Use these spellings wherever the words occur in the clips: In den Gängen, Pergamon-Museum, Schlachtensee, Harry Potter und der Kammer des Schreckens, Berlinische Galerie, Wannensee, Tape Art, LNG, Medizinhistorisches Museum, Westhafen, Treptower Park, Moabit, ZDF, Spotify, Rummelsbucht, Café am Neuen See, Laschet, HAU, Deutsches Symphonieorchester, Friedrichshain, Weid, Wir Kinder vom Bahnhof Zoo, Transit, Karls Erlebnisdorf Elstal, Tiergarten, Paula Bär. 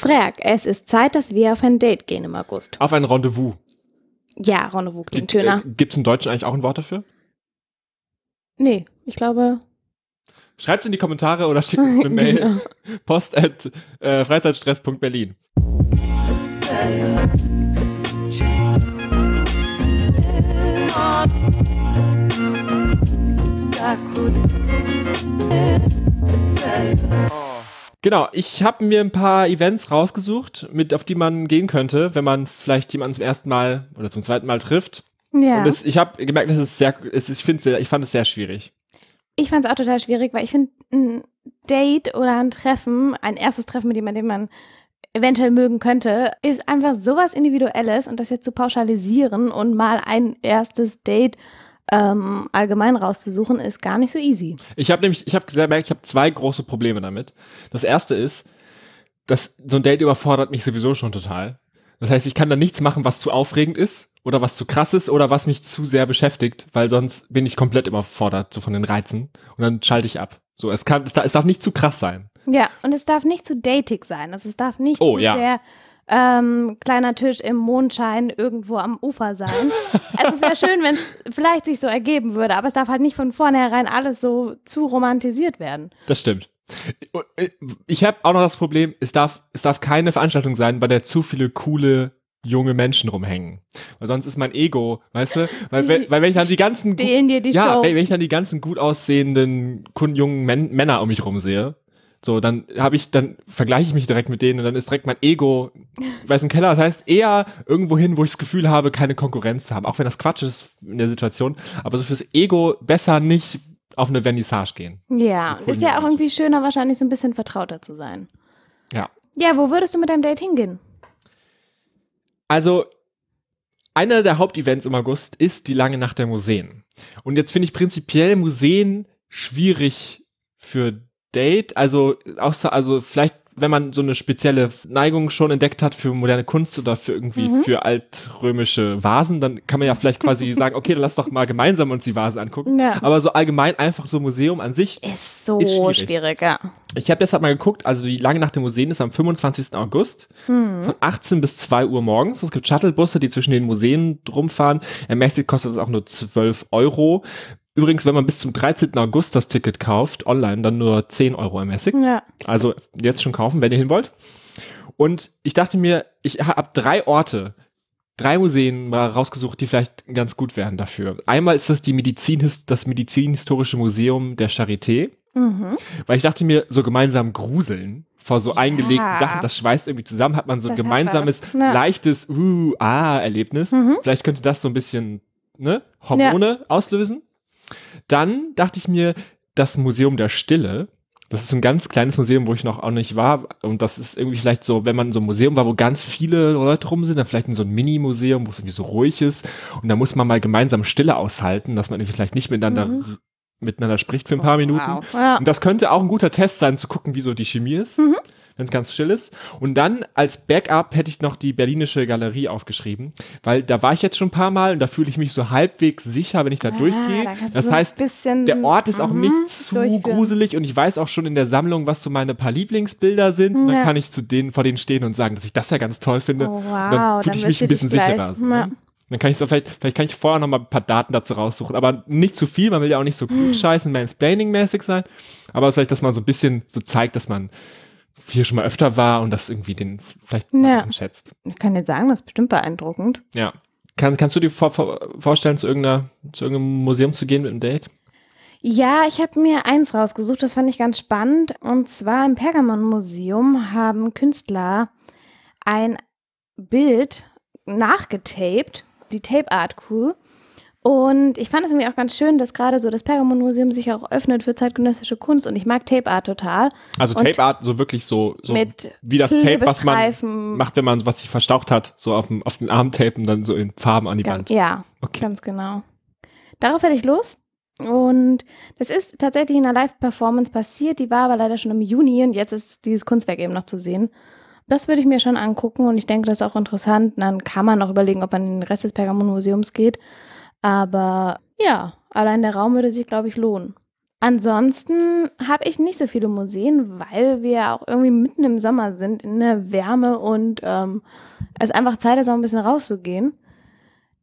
Frag, es ist Zeit, dass wir auf ein Date gehen im August. Auf ein Rendezvous. Ja, Rendezvous klingt schöner. Gibt's im Deutschen eigentlich auch ein Wort dafür? Nee, ich glaube... Schreibt's in die Kommentare oder schickt uns eine Mail. Genau. post@freizeitstress.berlin. Genau, ich habe mir ein paar Events rausgesucht, auf die man gehen könnte, wenn man vielleicht jemanden zum ersten Mal oder zum zweiten Mal trifft. Ja. Und ich habe gemerkt, ich fand es sehr schwierig. Ich fand es auch total schwierig, weil ich finde, ein Date oder ein erstes Treffen mit jemandem, den man eventuell mögen könnte, ist einfach sowas Individuelles, und das jetzt zu pauschalisieren und mal ein erstes Date allgemein rauszusuchen, ist gar nicht so easy. Ich habe zwei große Probleme damit. Das erste ist, dass so ein Date überfordert mich sowieso schon total. Das heißt, ich kann dann nichts machen, was zu aufregend ist oder was zu krass ist oder was mich zu sehr beschäftigt, weil sonst bin ich komplett überfordert so von den Reizen und dann schalte ich ab. So, es darf nicht zu krass sein. Ja, und es darf nicht zu datig sein. Also es darf nicht sehr kleiner Tisch im Mondschein irgendwo am Ufer sein. Also es wäre schön, wenn es vielleicht sich so ergeben würde, aber es darf halt nicht von vornherein alles so zu romantisiert werden. Das stimmt. Ich habe auch noch das Problem, es darf keine Veranstaltung sein, bei der zu viele coole junge Menschen rumhängen. Weil sonst ist mein Ego, weißt du? Weil wenn ich dann die ganzen gut aussehenden jungen Männer um mich rum sehe, so, dann vergleiche ich mich direkt mit denen und dann ist direkt mein Ego, weiß im Keller, das heißt eher irgendwo hin, wo ich das Gefühl habe, keine Konkurrenz zu haben, auch wenn das Quatsch ist in der Situation, aber so fürs Ego besser nicht auf eine Vernissage gehen. Ja, ist ja auch irgendwie schöner, wahrscheinlich so ein bisschen vertrauter zu sein. Ja. Ja, wo würdest du mit deinem Date hingehen? Also, einer der Hauptevents im August ist die lange Nacht der Museen. Und jetzt finde ich prinzipiell Museen schwierig für Date, also vielleicht, wenn man so eine spezielle Neigung schon entdeckt hat für moderne Kunst oder für für altrömische Vasen, dann kann man ja vielleicht quasi sagen, okay, dann lass doch mal gemeinsam uns die Vasen angucken. Ja. Aber so allgemein einfach so Museum an sich ist schwierig, ja. Ich habe deshalb mal geguckt, also die lange Nacht der Museen ist am 25. August von 18 bis 2 Uhr morgens. Es gibt Shuttlebusse, die zwischen den Museen rumfahren. Ermäßigt kostet es auch nur 12 €. Übrigens, wenn man bis zum 13. August das Ticket kauft, online, dann nur 10 € ermäßigt. Ja. Also jetzt schon kaufen, wenn ihr hin wollt. Und ich dachte mir, ich habe 3 Museen mal rausgesucht, die vielleicht ganz gut wären dafür. Einmal ist das das Medizinhistorische Museum der Charité. Mhm. Weil ich dachte mir, so gemeinsam gruseln vor so eingelegten Sachen, das schweißt irgendwie zusammen, hat man so ein gemeinsames, leichtes Erlebnis. Mhm. Vielleicht könnte das so ein bisschen Hormone auslösen. Dann dachte ich mir, das Museum der Stille, das ist so ein ganz kleines Museum, wo ich noch auch nicht war, und das ist irgendwie vielleicht so, wenn man in so einem Museum war, wo ganz viele Leute rum sind, dann vielleicht in so ein Mini-Museum, wo es irgendwie so ruhig ist, und da muss man mal gemeinsam Stille aushalten, dass man vielleicht nicht miteinander spricht für ein paar Minuten. Wow. Ja. Und das könnte auch ein guter Test sein, zu gucken, wie so die Chemie ist, wenn es ganz still ist. Und dann als Backup hätte ich noch die Berlinische Galerie aufgeschrieben, weil da war ich jetzt schon ein paar Mal und da fühle ich mich so halbwegs sicher, wenn ich da durchgehe. Das heißt, der Ort ist auch nicht zu gruselig und ich weiß auch schon in der Sammlung, was so meine paar Lieblingsbilder sind. Ja. Dann kann ich vor denen stehen und sagen, dass ich das ja ganz toll finde. Oh, wow. Dann fühle ich mich ein bisschen sicherer. So, ja. Dann kann ich vielleicht kann ich vorher noch mal ein paar Daten dazu raussuchen, aber nicht zu viel, man will ja auch nicht so klugscheißen, mansplaining-mäßig sein, aber vielleicht, dass man so ein bisschen so zeigt, dass man hier schon mal öfter war und das irgendwie den vielleicht schätzt. Ich kann dir sagen, das ist bestimmt beeindruckend. Ja. Kannst du dir vorstellen, zu irgendeinem Museum zu gehen mit einem Date? Ja, ich habe mir eins rausgesucht, das fand ich ganz spannend, und zwar im Pergamon-Museum haben Künstler ein Bild nachgetaped, die Tape Art Crew. Und ich fand es irgendwie auch ganz schön, dass gerade so das Pergamon-Museum sich auch öffnet für zeitgenössische Kunst, und ich mag Tape Art total. Also Tape Art so wirklich so mit wie das Tape, was man macht, wenn man was sich verstaucht hat, so auf den Arm tapen, dann so in Farben an die Wand. Ja, okay. Ganz genau. Darauf hätte ich Lust. Und das ist tatsächlich in einer Live-Performance passiert, die war aber leider schon im Juni und jetzt ist dieses Kunstwerk eben noch zu sehen. Das würde ich mir schon angucken und ich denke, das ist auch interessant. Und dann kann man auch überlegen, ob man in den Rest des Pergamon-Museums geht. Aber ja, allein der Raum würde sich, glaube ich, lohnen. Ansonsten habe ich nicht so viele Museen, weil wir auch irgendwie mitten im Sommer sind, in der Wärme und es einfach Zeit ist, auch ein bisschen rauszugehen.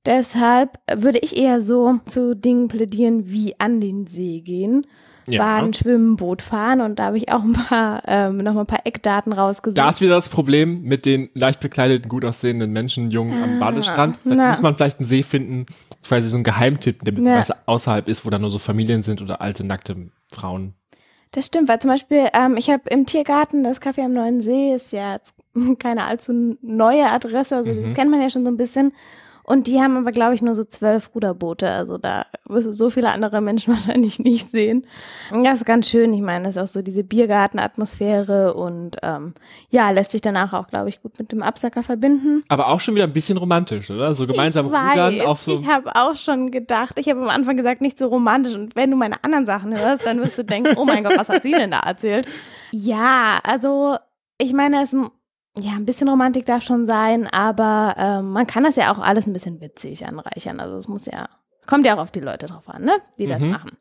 Deshalb würde ich eher so zu Dingen plädieren, wie an den See gehen, ja. Baden, Schwimmen, Boot fahren, und da habe ich auch nochmal ein paar Eckdaten rausgesucht. Da ist wieder das Problem mit den leicht bekleideten, gut aussehenden Menschen, Jungen am Badestrand. Da muss man vielleicht einen See finden, quasi so einen Geheimtipp, der außerhalb ist, wo da nur so Familien sind oder alte, nackte Frauen. Das stimmt, weil zum Beispiel, ich habe im Tiergarten, das Café am Neuen See ist ja jetzt keine allzu neue Adresse, also das kennt man ja schon so ein bisschen. Und die haben aber, glaube ich, nur so 12 Ruderboote. Also da wirst du so viele andere Menschen wahrscheinlich nicht sehen. Und das ist ganz schön. Ich meine, das ist auch so diese Biergartenatmosphäre und lässt sich danach auch, glaube ich, gut mit dem Absacker verbinden. Aber auch schon wieder ein bisschen romantisch, oder? So gemeinsam rudern auf so. Ich habe auch schon gedacht, ich habe am Anfang gesagt, nicht so romantisch. Und wenn du meine anderen Sachen hörst, dann wirst du denken, oh mein Gott, was hat sie denn da erzählt? Ja, also ich meine, es ja, ein bisschen Romantik darf schon sein, aber man kann das ja auch alles ein bisschen witzig anreichern. Also es muss ja, kommt ja auch auf die Leute drauf an, ne, die das machen.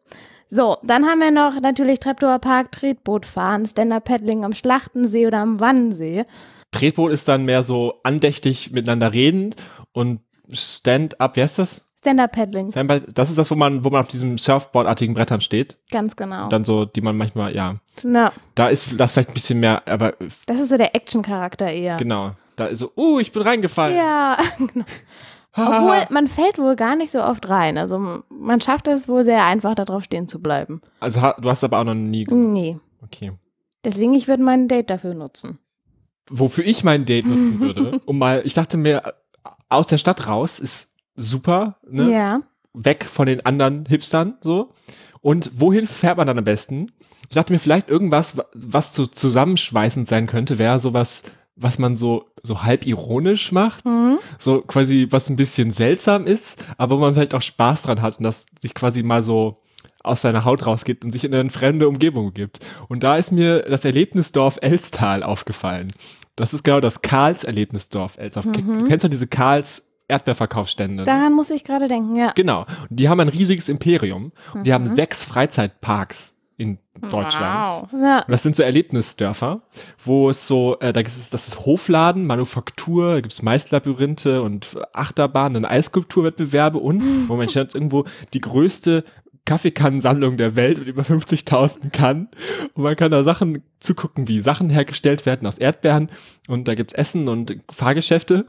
So, dann haben wir noch natürlich Treptower Park, Tretboot fahren, Stand-Up-Paddling am Schlachtensee oder am Wannensee. Tretboot ist dann mehr so andächtig miteinander redend und Stand-Up, wie heißt das? Stand-Up-Paddling. Das ist das, wo man auf diesem Surfboard-artigen Brettern steht. Ganz genau. Und dann so, die man manchmal, ja. No. Da ist das vielleicht ein bisschen mehr, aber. Das ist so der Action-Charakter eher. Genau. Da ist so, ich bin reingefallen. Ja, genau. Obwohl, man fällt wohl gar nicht so oft rein. Also, man schafft es wohl sehr einfach, da drauf stehen zu bleiben. Also, du hast aber auch noch nie gemacht. Nee. Okay. Deswegen, ich würde mein Date dafür nutzen. Wofür ich mein Date nutzen würde? Ich dachte mir, aus der Stadt raus ist super, ne? Ja. Weg von den anderen Hipstern, so. Und wohin fährt man dann am besten? Ich dachte mir, vielleicht irgendwas, was so zusammenschweißend sein könnte, wäre sowas, was man so halb ironisch macht. So quasi, was ein bisschen seltsam ist, aber wo man vielleicht auch Spaß dran hat und das sich quasi mal so aus seiner Haut rausgeht und sich in eine fremde Umgebung gibt. Und da ist mir das Erlebnisdorf Elstal aufgefallen. Das ist genau das Karls-Erlebnisdorf Elstal. Du kennst doch diese Erdbeerverkaufsstände. Daran muss ich gerade denken, ja. Genau. Und die haben ein riesiges Imperium. Und die haben 6 Freizeitparks in Deutschland. Wow. Ja. Und das sind so Erlebnisdörfer, wo es so, das ist Hofladen, Manufaktur, da gibt es Meisterlabyrinthe und Achterbahnen, Eiskulpturwettbewerbe und, wo man stand irgendwo die größte Kaffeekannensammlung der Welt mit über 50.000 Kannen. Und man kann da Sachen zugucken, wie Sachen hergestellt werden aus Erdbeeren. Und da gibt's Essen und Fahrgeschäfte.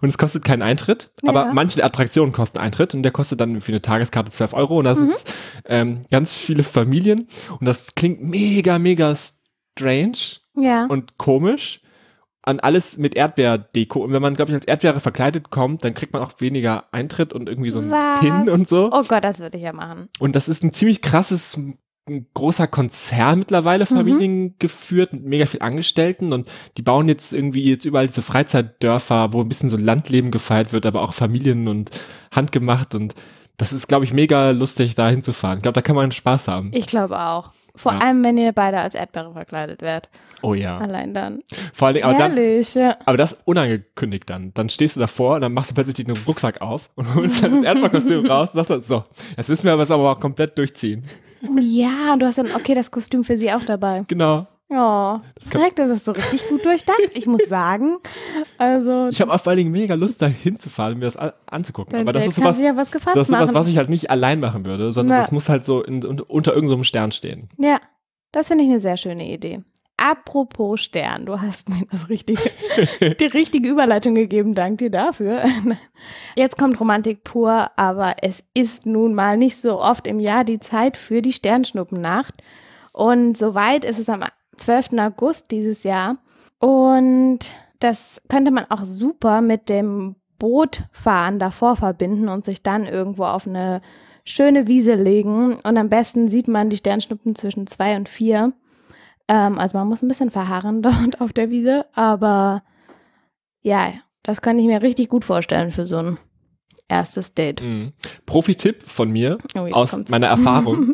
Und es kostet keinen Eintritt. Ja. Aber manche Attraktionen kosten Eintritt. Und der kostet dann für eine Tageskarte 12 €. Und da sind ganz viele Familien. Und das klingt mega, mega strange und komisch. An alles mit Erdbeerdeko. Und wenn man, glaube ich, als Erdbeere verkleidet kommt, dann kriegt man auch weniger Eintritt und irgendwie so einen Pin und so. Oh Gott, das würde ich ja machen. Und das ist ein ziemlich krasses, ein großer Konzern mittlerweile, Familien geführt, mit mega viel Angestellten. Und die bauen jetzt irgendwie überall diese Freizeitdörfer, wo ein bisschen so Landleben gefeiert wird, aber auch Familien und handgemacht. Und das ist, glaube ich, mega lustig, da hinzufahren. Ich glaube, da kann man Spaß haben. Ich glaube auch. Vor allem, wenn ihr beide als Erdbeere verkleidet werdet. Oh ja. Allein dann. Vor allen Dingen, aber das unangekündigt dann. Dann stehst du davor und dann machst du plötzlich den Rucksack auf und holst dann das Erdbeerkostüm raus und sagst dann, so, jetzt müssen wir das aber auch komplett durchziehen. Oh ja, du hast dann, das Kostüm für sie auch dabei. Genau. Oh, das ist so richtig gut durchdacht, ich muss sagen. Also, ich habe vor allen Dingen mega Lust, da hinzufahren, mir das anzugucken. Aber das ist sowas, was ich halt nicht allein machen würde, sondern das muss halt so unter irgendeinem Stern stehen. Ja, das finde ich eine sehr schöne Idee. Apropos Stern, du hast mir die richtige Überleitung gegeben, danke dir dafür. Jetzt kommt Romantik pur, aber es ist nun mal nicht so oft im Jahr die Zeit für die Sternschnuppennacht. Und soweit ist es am 12. August dieses Jahr. Und das könnte man auch super mit dem Bootfahren davor verbinden und sich dann irgendwo auf eine schöne Wiese legen. Und am besten sieht man die Sternschnuppen zwischen 2 und 4. Also man muss ein bisschen verharren dort auf der Wiese. Aber ja, das könnte ich mir richtig gut vorstellen für so einen erstes Date. Mhm. Profi-Tipp von mir, aus meiner Erfahrung.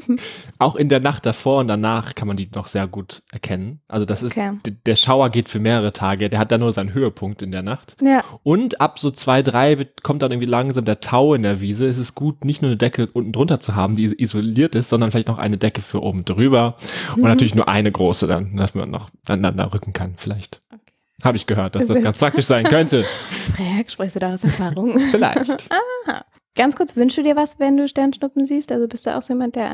Auch in der Nacht davor und danach kann man die noch sehr gut erkennen. Also das ist, der Schauer geht für mehrere Tage. Der hat dann nur seinen Höhepunkt in der Nacht. Ja. Und ab so 2, 3 kommt dann irgendwie langsam der Tau in der Wiese. Es ist gut, nicht nur eine Decke unten drunter zu haben, die isoliert ist, sondern vielleicht noch eine Decke für oben drüber. Mhm. Und natürlich nur eine große dann, dass man noch aneinander rücken kann vielleicht. Okay. Habe ich gehört, dass das ganz praktisch sein könnte. Frag, sprichst du da aus Erfahrung? Vielleicht. Aha. Ganz kurz, wünschst du dir was, wenn du Sternschnuppen siehst? Also bist du auch so jemand, der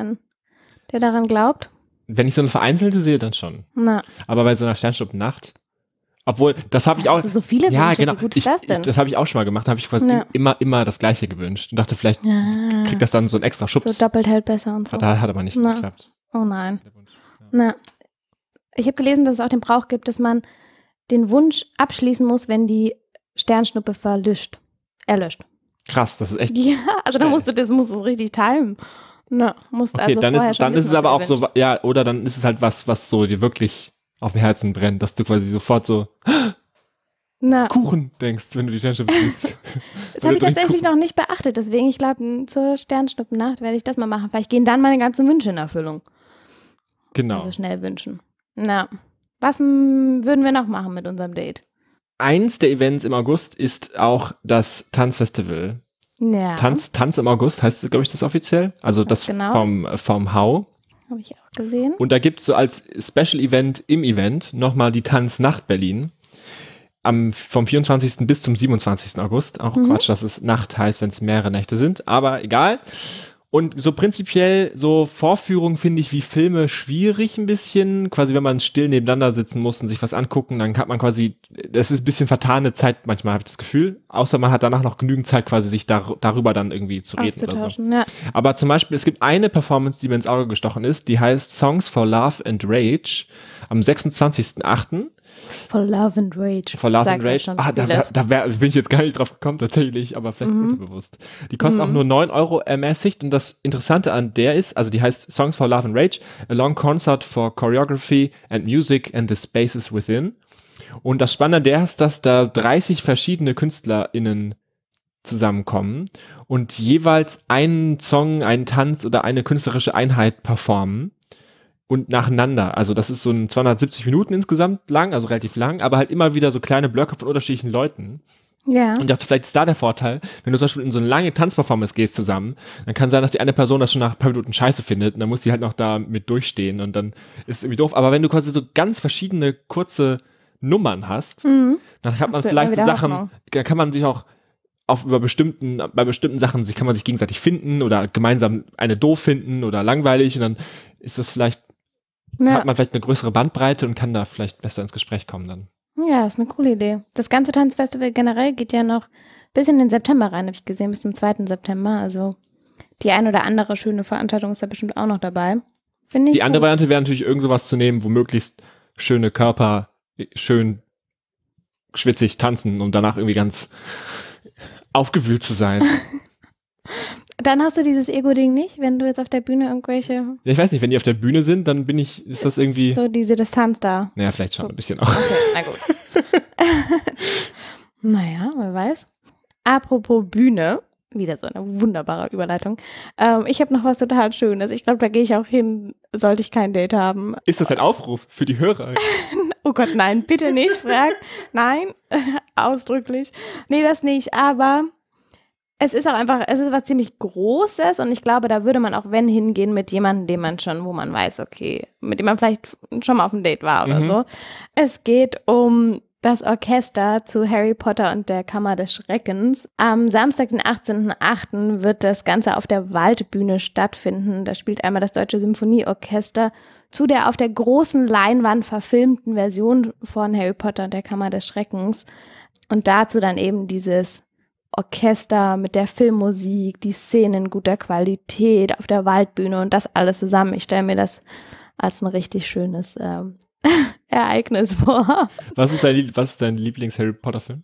daran glaubt? Wenn ich so eine vereinzelte sehe, dann schon. Na. Aber bei so einer Sternschnuppennacht, obwohl, das habe ich auch. Also so viele Wünsche, ja, genau. Wie gut ist das denn? Das habe ich auch schon mal gemacht. Da habe ich quasi immer das Gleiche gewünscht und dachte, vielleicht kriegt das dann so einen extra Schubs. So doppelt hält besser und so. Da hat aber nicht geklappt. Oh nein. Na. Ich habe gelesen, dass es auch den Brauch gibt, dass man den Wunsch abschließen muss, wenn die Sternschnuppe erlöscht. Krass, das ist echt. Ja, also da musst du richtig timen. Na, musst okay, also dann ist es aber auch so, ja, oder dann ist es halt was so dir wirklich auf dem Herzen brennt, dass du quasi sofort so Kuchen denkst, wenn du die Sternschnuppe siehst. Das habe ich tatsächlich noch nicht beachtet, deswegen, ich glaube, zur Sternschnuppennacht werde ich das mal machen. Vielleicht gehen dann meine ganzen Wünsche in Erfüllung. Genau. Also schnell wünschen. Na. Was würden wir noch machen mit unserem Date? Eins der Events im August ist auch das Tanzfestival. Ja. Tanz im August heißt, glaube ich, das offiziell. Also das vom HAU. Habe ich auch gesehen. Und da gibt es so als Special Event im Event nochmal die Tanznacht Berlin. Vom 24. bis zum 27. August. Auch Quatsch, dass es Nacht heißt, wenn es mehrere Nächte sind. Aber egal. Und so prinzipiell, so Vorführungen finde ich wie Filme schwierig ein bisschen. Quasi, wenn man still nebeneinander sitzen muss und sich was angucken, dann hat man quasi, das ist ein bisschen vertane Zeit manchmal, habe ich das Gefühl. Außer man hat danach noch genügend Zeit, quasi sich darüber dann irgendwie zu reden oder so. Ja. Aber zum Beispiel, es gibt eine Performance, die mir ins Auge gestochen ist, die heißt Songs for Love and Rage am 26.08. For Love and Rage. For Love and Rage. Da bin ich jetzt gar nicht drauf gekommen tatsächlich, aber vielleicht unterbewusst. Die kostet auch nur 9 € ermäßigt, und das Interessante an der ist, also die heißt Songs for Love and Rage, a long concert for choreography and music and the spaces within. Und das Spannende an der ist, dass da 30 verschiedene KünstlerInnen zusammenkommen und jeweils einen Song, einen Tanz oder eine künstlerische Einheit performen. Und nacheinander, also das ist so ein 270 Minuten insgesamt lang, also relativ lang, aber halt immer wieder so kleine Blöcke von unterschiedlichen Leuten. Ja. Und ich dachte, vielleicht ist da der Vorteil, wenn du zum Beispiel in so eine lange Tanzperformance gehst zusammen, dann kann sein, dass die eine Person das schon nach ein paar Minuten scheiße findet und dann muss die halt noch da mit durchstehen und dann ist es irgendwie doof. Aber wenn du quasi so ganz verschiedene kurze Nummern hast, dann hat man vielleicht so Sachen, da kann man sich auch bei bestimmten Sachen kann man sich gegenseitig finden oder gemeinsam eine doof finden oder langweilig, und dann ist das vielleicht hat man vielleicht eine größere Bandbreite und kann da vielleicht besser ins Gespräch kommen dann. Ja, ist eine coole Idee. Das ganze Tanzfestival generell geht ja noch bis in den September rein, habe ich gesehen, bis zum 2. September. Also die ein oder andere schöne Veranstaltung ist da bestimmt auch noch dabei. Finde ich. Die andere Variante wäre natürlich, irgend sowas zu nehmen, wo möglichst schöne Körper schön schwitzig tanzen, um danach irgendwie ganz aufgewühlt zu sein. Dann hast du dieses Ego-Ding nicht, wenn du jetzt auf der Bühne irgendwelche... Ja, ich weiß nicht, wenn die auf der Bühne sind, dann bin ich, ist das irgendwie... So diese Distanz da. Naja, vielleicht schon ein bisschen auch. Okay, na gut. Naja, wer weiß. Apropos Bühne, wieder so eine wunderbare Überleitung. Ich habe noch was total Schönes. Ich glaube, da gehe ich auch hin, sollte ich kein Date haben. Ist das ein Aufruf für die Hörer? Oh Gott, nein, bitte nicht fragen. Nein, ausdrücklich. Nee, das nicht, aber... Es ist auch einfach, es ist was ziemlich Großes, und ich glaube, da würde man auch hingehen mit jemandem, wo man weiß, okay, mit dem man vielleicht schon mal auf einem Date war oder so. Es geht um das Orchester zu Harry Potter und der Kammer des Schreckens. Am Samstag, den 18.08. wird das Ganze auf der Waldbühne stattfinden. Da spielt einmal das Deutsche Symphonieorchester zu der auf der großen Leinwand verfilmten Version von Harry Potter und der Kammer des Schreckens. Und dazu dann eben dieses Orchester mit der Filmmusik, die Szenen guter Qualität auf der Waldbühne und das alles zusammen. Ich stelle mir das als ein richtig schönes Ereignis vor. Was ist dein Lieblings-Harry Potter-Film?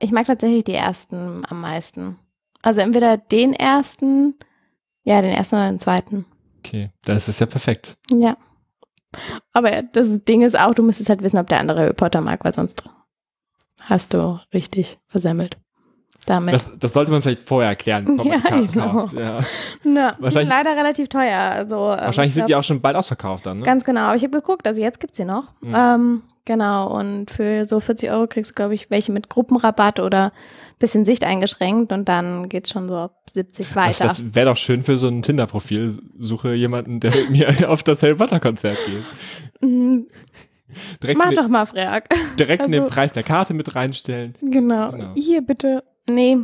Ich mag tatsächlich die ersten am meisten. Also entweder den ersten oder den zweiten. Okay, das ist ja perfekt. Ja. Aber das Ding ist auch, du müsstest halt wissen, ob der andere Harry Potter mag, weil sonst hast du richtig versemmelt. damit. Das sollte man vielleicht vorher erklären, bevor man die Karten kauft. Ja. Na, die sind leider relativ teuer. Also, wahrscheinlich sind die auch schon bald ausverkauft dann, ne? Ganz genau, aber ich habe geguckt, also jetzt gibt es sie noch. Mhm. Genau, und für so 40 Euro kriegst du, glaube ich, welche mit Gruppenrabatt oder ein bisschen Sicht eingeschränkt und dann geht es schon so ab 70 weiter. Also das wäre doch schön für so ein Tinder-Profil. Suche jemanden, der mit mir auf das Harry Potter-Konzert geht. Mach doch mal, Freak. Direkt in den Preis der Karte mit reinstellen. Genau. Hier bitte. Nee.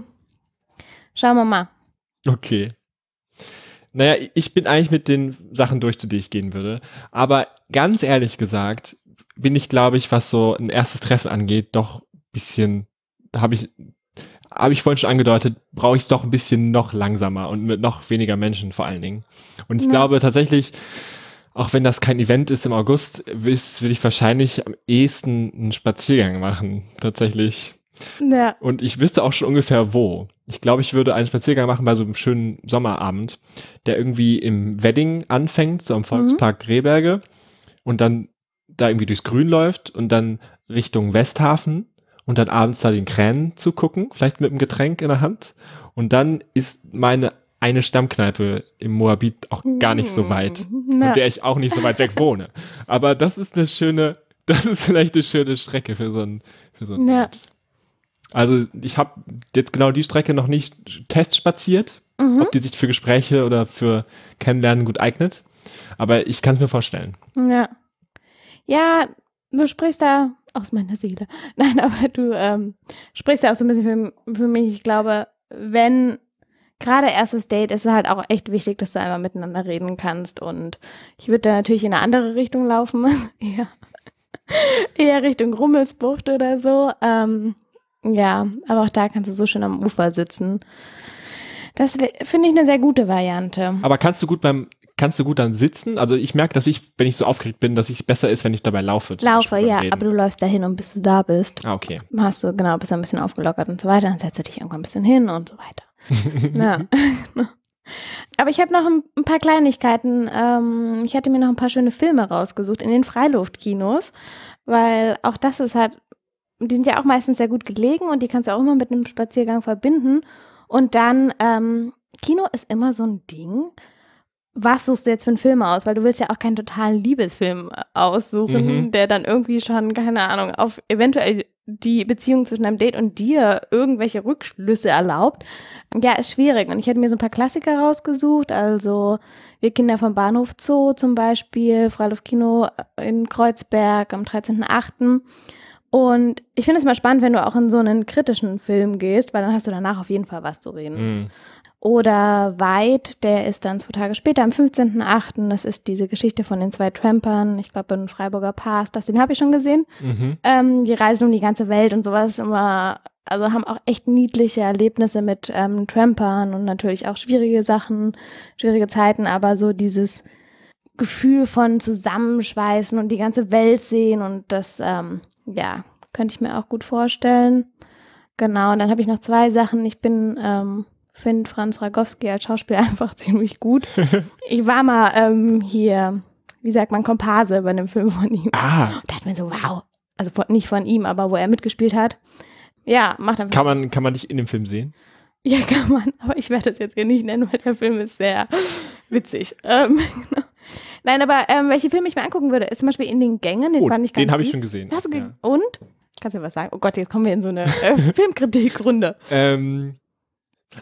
Schauen wir mal. Okay. Naja, ich bin eigentlich mit den Sachen durch, zu denen ich gehen würde. Aber ganz ehrlich gesagt, bin ich, glaube ich, was so ein erstes Treffen angeht, doch ein bisschen, habe ich vorhin schon angedeutet, brauche ich es doch ein bisschen noch langsamer und mit noch weniger Menschen vor allen Dingen. Und ich glaube tatsächlich, auch wenn das kein Event ist im August, würde ich wahrscheinlich am ehesten einen Spaziergang machen, tatsächlich. Ja. Und ich wüsste auch schon ungefähr wo. Ich glaube, ich würde einen Spaziergang machen bei so einem schönen Sommerabend, der irgendwie im Wedding anfängt, so am Volkspark Rehberge, und dann da irgendwie durchs Grün läuft und dann Richtung Westhafen und dann abends da den Krähen zugucken, vielleicht mit einem Getränk in der Hand. Und dann ist meine eine Stammkneipe im Moabit auch gar nicht so weit, von der ich auch nicht so weit weg wohne. Aber das ist vielleicht eine schöne Strecke für so einen Ort. Also ich habe jetzt genau die Strecke noch nicht testspaziert, ob die sich für Gespräche oder für Kennenlernen gut eignet. Aber ich kann es mir vorstellen. Ja. Ja, du sprichst da aus meiner Seele. Nein, aber du sprichst da auch so ein bisschen für mich. Ich glaube, wenn gerade erstes Date, ist es halt auch echt wichtig, dass du einmal miteinander reden kannst. Und ich würde da natürlich in eine andere Richtung laufen. Eher Richtung Rummelsbucht oder so. Ja, aber auch da kannst du so schön am Ufer sitzen. Das finde ich eine sehr gute Variante. Aber kannst du gut dann sitzen? Also ich merke, dass ich, wenn ich so aufgeregt bin, dass es besser ist, wenn ich dabei laufe. Aber du läufst dahin und bis du da bist. Ah, okay. Bist du ein bisschen aufgelockert und so weiter. Dann setzt du dich irgendwann ein bisschen hin und so weiter. Aber ich habe noch ein paar Kleinigkeiten. Ich hatte mir noch ein paar schöne Filme rausgesucht in den Freiluftkinos, weil auch das ist halt, die sind ja auch meistens sehr gut gelegen und die kannst du auch immer mit einem Spaziergang verbinden. Und dann, Kino ist immer so ein Ding. Was suchst du jetzt für einen Film aus? Weil du willst ja auch keinen totalen Liebesfilm aussuchen, der dann irgendwie schon, keine Ahnung, auf eventuell die Beziehung zwischen einem Date und dir irgendwelche Rückschlüsse erlaubt. Ja, ist schwierig. Und ich hätte mir so ein paar Klassiker rausgesucht. Also Wir Kinder vom Bahnhof Zoo zum Beispiel, Freiluftkino in Kreuzberg am 13.8. Und ich finde es mal spannend, wenn du auch in so einen kritischen Film gehst, weil dann hast du danach auf jeden Fall was zu reden. Mhm. Oder Weid, der ist dann 2 Tage später, am 15.8. Das ist diese Geschichte von den 2 Trampern, ich glaube, im Freiburger Pass, den habe ich schon gesehen. Mhm. Die reisen um die ganze Welt und sowas immer, also haben auch echt niedliche Erlebnisse mit Trampern und natürlich auch schwierige Sachen, schwierige Zeiten, aber so dieses Gefühl von Zusammenschweißen und die ganze Welt sehen und das, könnte ich mir auch gut vorstellen. Genau, und dann habe ich noch 2 Sachen. Ich finde Franz Rogowski als Schauspieler einfach ziemlich gut. Ich war mal Komparse bei einem Film von ihm. Und dachte mir so, wow. Also nicht von ihm, aber wo er mitgespielt hat. Ja, macht einfach. Kann man dich in dem Film sehen? Ja, kann man. Aber ich werde das jetzt hier nicht nennen, weil der Film ist sehr witzig. Genau. Nein, aber welche Filme ich mir angucken würde, ist zum Beispiel In den Gängen, den fand ich ganz süß. Den habe ich schon gesehen. Hast du Und? Kannst du mir was sagen? Oh Gott, jetzt kommen wir in so eine Filmkritikrunde.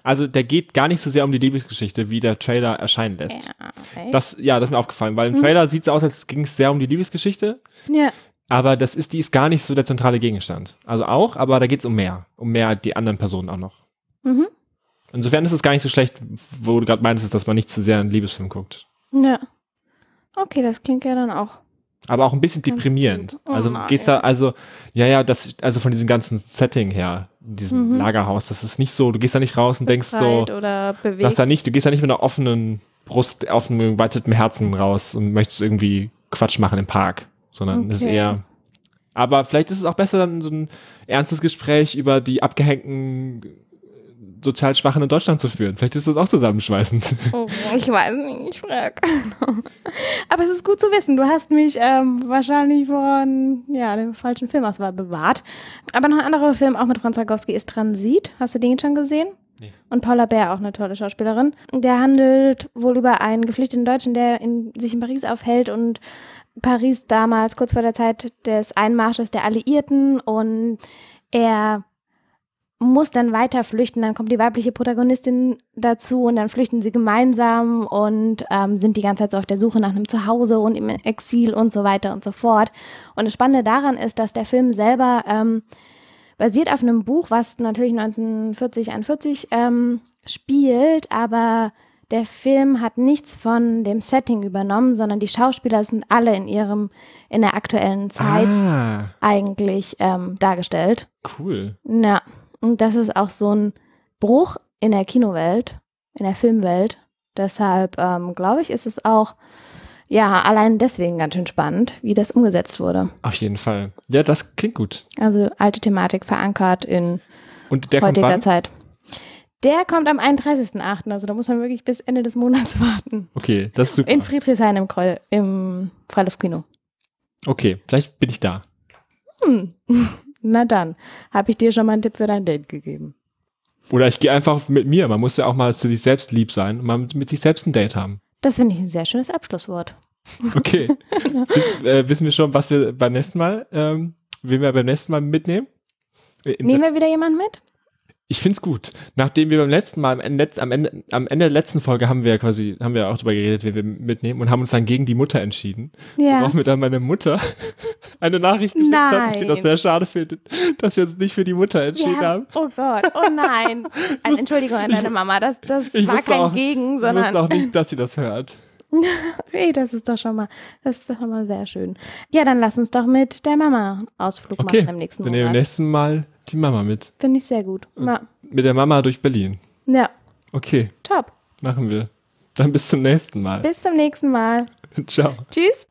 Also der geht gar nicht so sehr um die Liebesgeschichte, wie der Trailer erscheinen lässt. Ja, okay. Das ist mir aufgefallen, weil im Trailer sieht es aus, als ging es sehr um die Liebesgeschichte. Ja. Aber die ist gar nicht so der zentrale Gegenstand. Also auch, aber da geht es um mehr als die anderen Personen auch noch. Mhm. Insofern ist es gar nicht so schlecht, wo du gerade meinst, dass man nicht zu sehr einen Liebesfilm guckt. Ja. Okay, das klingt ja dann auch. Aber auch ein bisschen deprimierend. Also von diesem ganzen Setting her, in diesem Lagerhaus, das ist nicht so, du gehst da nicht raus und denkst so, oder du gehst da nicht mit einer offenen Brust, offenen, geweiteten Herzen raus und möchtest irgendwie Quatsch machen im Park, sondern es ist eher, aber vielleicht ist es auch besser, dann so ein ernstes Gespräch über die abgehängten sozial Schwachen in Deutschland zu führen. Vielleicht ist das auch zusammenschweißend. Oh, ich weiß nicht, ich frage. Aber es ist gut zu wissen. Du hast mich wahrscheinlich von dem falschen Filmauswahl bewahrt. Aber noch ein anderer Film, auch mit Franz Rogowski, ist Transit. Hast du den schon gesehen? Nee. Und Paula Bär, auch eine tolle Schauspielerin. Der handelt wohl über einen geflüchteten Deutschen, der sich in Paris aufhält und Paris damals, kurz vor der Zeit des Einmarsches der Alliierten, und er muss dann weiter flüchten, dann kommt die weibliche Protagonistin dazu und dann flüchten sie gemeinsam und sind die ganze Zeit so auf der Suche nach einem Zuhause und im Exil und so weiter und so fort. Und das Spannende daran ist, dass der Film selber basiert auf einem Buch, was natürlich 1940-41 spielt, aber der Film hat nichts von dem Setting übernommen, sondern die Schauspieler sind alle in der aktuellen Zeit eigentlich dargestellt. Cool. Ja, und das ist auch so ein Bruch in der Kinowelt, in der Filmwelt. Deshalb, glaube ich, ist es auch, allein deswegen ganz schön spannend, wie das umgesetzt wurde. Auf jeden Fall. Ja, das klingt gut. Also alte Thematik verankert in heutiger Zeit. Der kommt am 31.08., also da muss man wirklich bis Ende des Monats warten. Okay, das ist super. In Friedrichshain im Freiluftkino. Okay, vielleicht bin ich da. Na dann, habe ich dir schon mal einen Tipp für dein Date gegeben. Oder ich gehe einfach mit mir, man muss ja auch mal zu sich selbst lieb sein und mal mit sich selbst ein Date haben. Das finde ich ein sehr schönes Abschlusswort. Okay, wissen wir schon, was wir beim nächsten Mal, wen wir beim nächsten Mal mitnehmen? Nehmen wir wieder jemanden mit? Ich find's gut. Nachdem wir beim letzten Mal, am Ende der letzten Folge haben wir auch darüber geredet, wen wir mitnehmen, und haben uns dann gegen die Mutter entschieden. Ja. Worauf mir dann meine Mutter eine Nachricht geschickt hat, dass sie das sehr schade findet, dass wir uns nicht für die Mutter entschieden haben. Oh Gott, oh nein. Entschuldigung an deine Mama, das war kein Gegen, sondern... Ich wusste auch nicht, dass sie das hört. Hey, das ist doch schon mal sehr schön. Ja, dann lass uns doch mit der Mama Ausflug machen im nächsten Monat. Dann nehmen wir im nächsten Mal die Mama mit. Finde ich sehr gut. Mit der Mama durch Berlin. Ja. Okay. Top. Machen wir. Dann bis zum nächsten Mal. Bis zum nächsten Mal. Ciao. Tschüss.